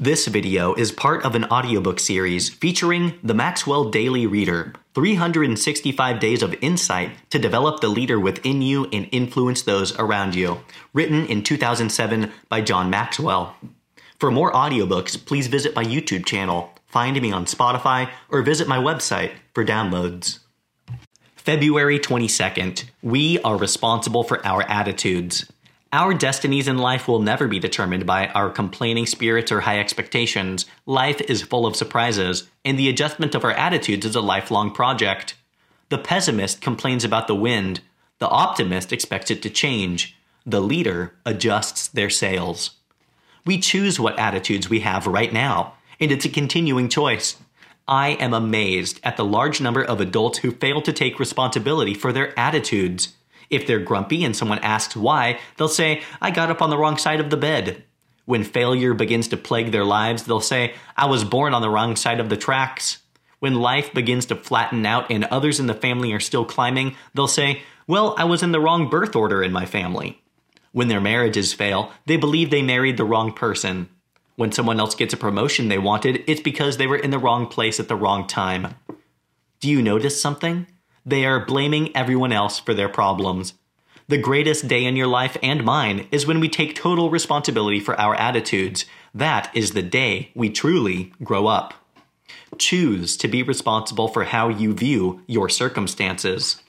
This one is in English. This video is part of an audiobook series featuring The Maxwell Daily Reader, 365 Days of Insight to Develop the Leader Within You and Influence Those Around You, written in 2007 by John Maxwell. For more audiobooks, please visit my YouTube channel, find me on Spotify, or visit my website for downloads. February 22nd, we are responsible for our attitudes. Our destinies in life will never be determined by our complaining spirits or high expectations. Life is full of surprises, and the adjustment of our attitudes is a lifelong project. The pessimist complains about the wind. The optimist expects it to change. The leader adjusts their sails. We choose what attitudes we have right now, and it's a continuing choice. I am amazed at the large number of adults who fail to take responsibility for their attitudes. If they're grumpy and someone asks why, they'll say, "I got up on the wrong side of the bed." When failure begins to plague their lives, they'll say, "I was born on the wrong side of the tracks." When life begins to flatten out and others in the family are still climbing, they'll say, "Well, I was in the wrong birth order in my family." When their marriages fail, they believe they married the wrong person. When someone else gets a promotion they wanted, it's because they were in the wrong place at the wrong time. Do you notice something? They are blaming everyone else for their problems. The greatest day in your life and mine is when we take total responsibility for our attitudes. That is the day we truly grow up. Choose to be responsible for how you view your circumstances.